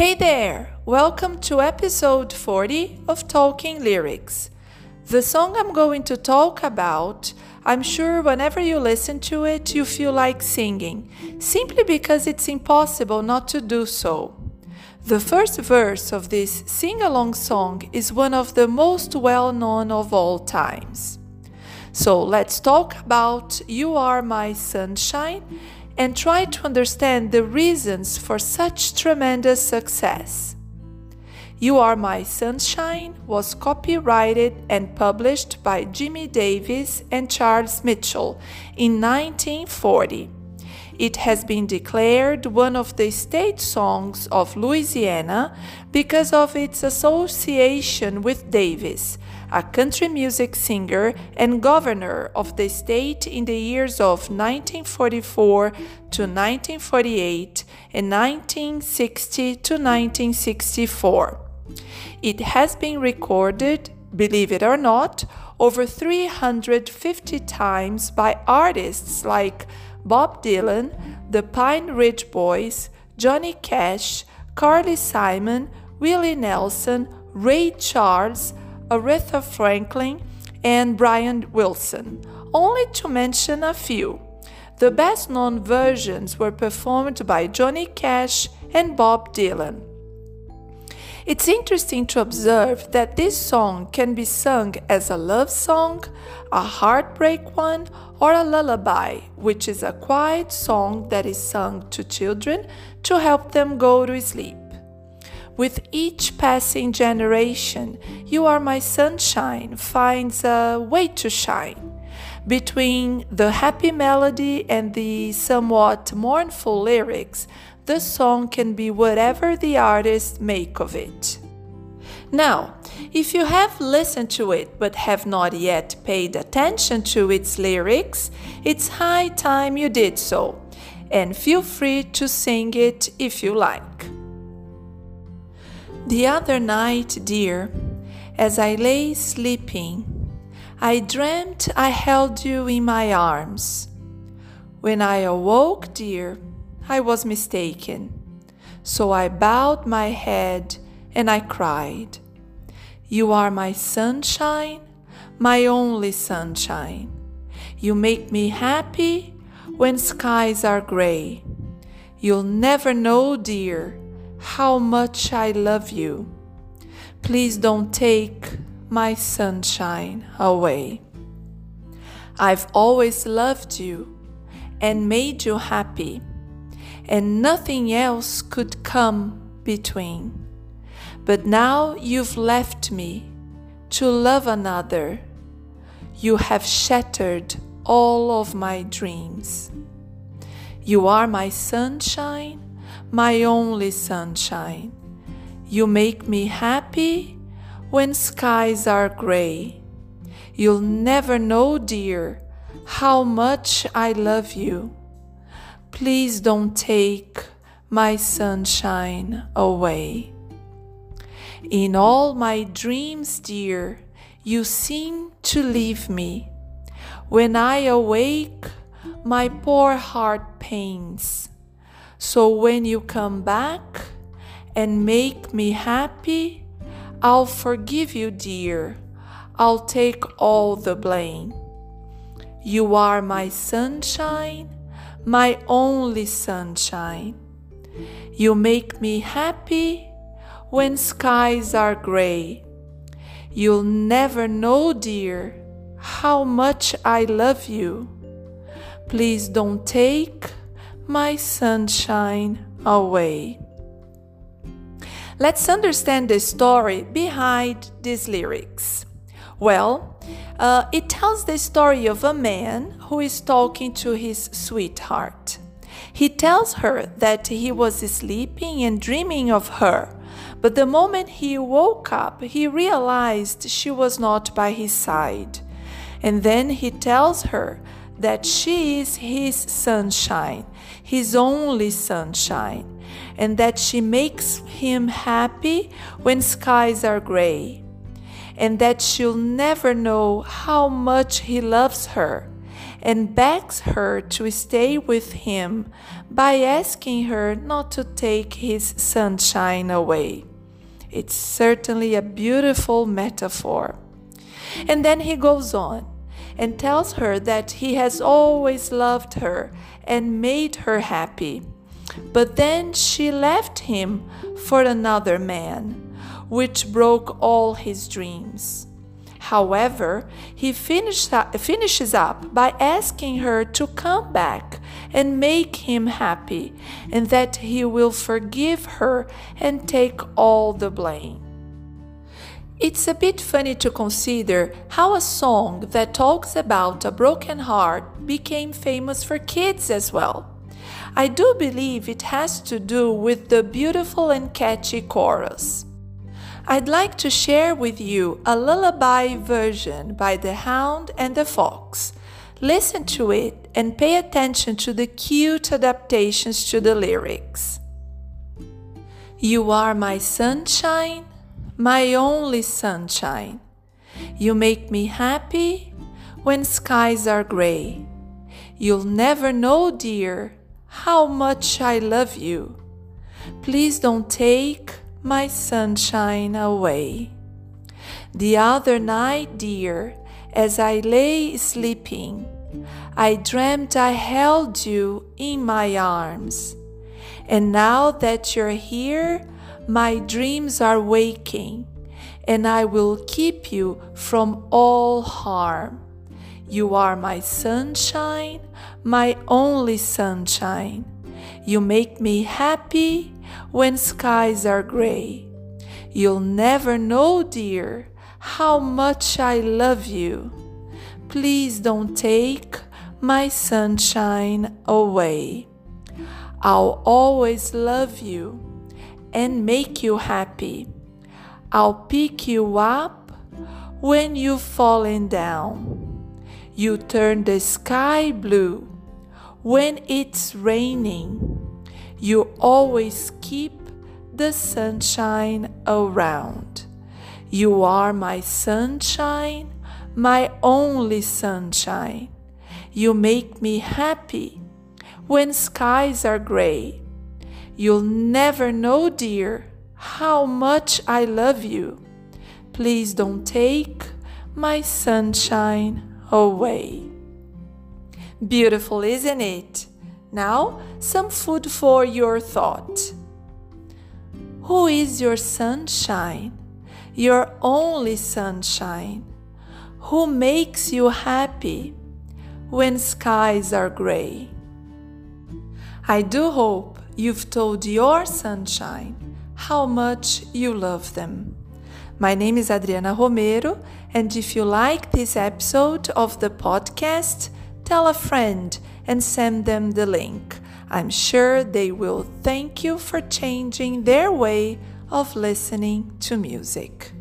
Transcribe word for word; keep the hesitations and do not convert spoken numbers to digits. Hey there! Welcome to episode forty of Talking Lyrics. The song I'm going to talk about, I'm sure whenever you listen to it, you feel like singing, simply because it's impossible not to do so. The first verse of this sing-along song is one of the most well-known of all times. So let's talk about You Are My Sunshine and try to understand the reasons for such tremendous success. You Are My Sunshine was copyrighted and published by Jimmy Davis and Charles Mitchell in nineteen forty. It has been declared one of the state songs of Louisiana because of its association with Davis, a country music singer and governor of the state in the years of nineteen forty-four to nineteen forty-eight and nineteen sixty to nineteen sixty-four. It has been recorded, believe it or not, over three hundred fifty times by artists like Bob Dylan, the Pine Ridge Boys, Johnny Cash, Carly Simon, Willie Nelson, Ray Charles, Aretha Franklin, and Brian Wilson, only to mention a few. The best-known versions were performed by Johnny Cash and Bob Dylan. It's interesting to observe that this song can be sung as a love song, a heartbreak one, or a lullaby, which is a quiet song that is sung to children to help them go to sleep. With each passing generation, You Are My Sunshine finds a way to shine. Between the happy melody and the somewhat mournful lyrics, the song can be whatever the artist make of it. Now, if you have listened to it but have not yet paid attention to its lyrics, it's high time you did so, and feel free to sing it if you like. The other night, dear, as I lay sleeping, I dreamt I held you in my arms. When I awoke, dear, I was mistaken. So I bowed my head and I cried. You are my sunshine, my only sunshine. You make me happy when skies are gray. You'll never know, dear, how much I love you. Please don't take my sunshine away. I've always loved you and made you happy, and nothing else could come between. But now you've left me to love another. You have shattered all of my dreams. You are my sunshine, my only sunshine. You make me happy when skies are gray. You'll never know, dear, how much I love you. Please don't take my sunshine away. In all my dreams, dear, you seem to leave me. When I awake, my poor heart pains. So when you come back and make me happy, I'll forgive you, dear. I'll take all the blame. You are my sunshine, my only sunshine. You make me happy when skies are gray. You'll never know, dear, how much I love you. Please don't take my sunshine away. Let's understand the story behind these lyrics. Well, uh, it tells the story of a man who is talking to his sweetheart. He tells her that he was sleeping and dreaming of her, but the moment he woke up, he realized she was not by his side. And then he tells her that she is his sunshine, his only sunshine, and that she makes him happy when skies are gray, and that she'll never know how much he loves her, and begs her to stay with him by asking her not to take his sunshine away. It's certainly a beautiful metaphor. And then he goes on and tells her that he has always loved her and made her happy. But then she left him for another man, which broke all his dreams. However, he finished, finishes up by asking her to come back and make him happy, and that he will forgive her and take all the blame. It's a bit funny to consider how a song that talks about a broken heart became famous for kids as well. I do believe it has to do with the beautiful and catchy chorus. I'd like to share with you a lullaby version by The Hound and the Fox. Listen to it and pay attention to the cute adaptations to the lyrics. You are my sunshine, my only sunshine. You make me happy when skies are gray. You'll never know, dear, how much I love you. Please don't take my sunshine away. The other night, dear, as I lay sleeping, I dreamt I held you in my arms. And now that you're here, my dreams are waking, and I will keep you from all harm. You are my sunshine, my only sunshine. You make me happy when skies are gray. You'll never know, dear, how much I love you. Please don't take my sunshine away. I'll always love you and make you happy. I'll pick you up when you've fallen down. You turn the sky blue when it's raining. You always keep the sunshine around. You are my sunshine, my only sunshine. You make me happy when skies are gray. You'll never know, dear, how much I love you. Please don't take my sunshine away. Beautiful, isn't it? Now, some food for your thought. Who is your sunshine? Your only sunshine? Who makes you happy when skies are gray? I do hope you've told your sunshine how much you love them. My name is Adriana Romero, and if you like this episode of the podcast, tell a friend and send them the link. I'm sure they will thank you for changing their way of listening to music.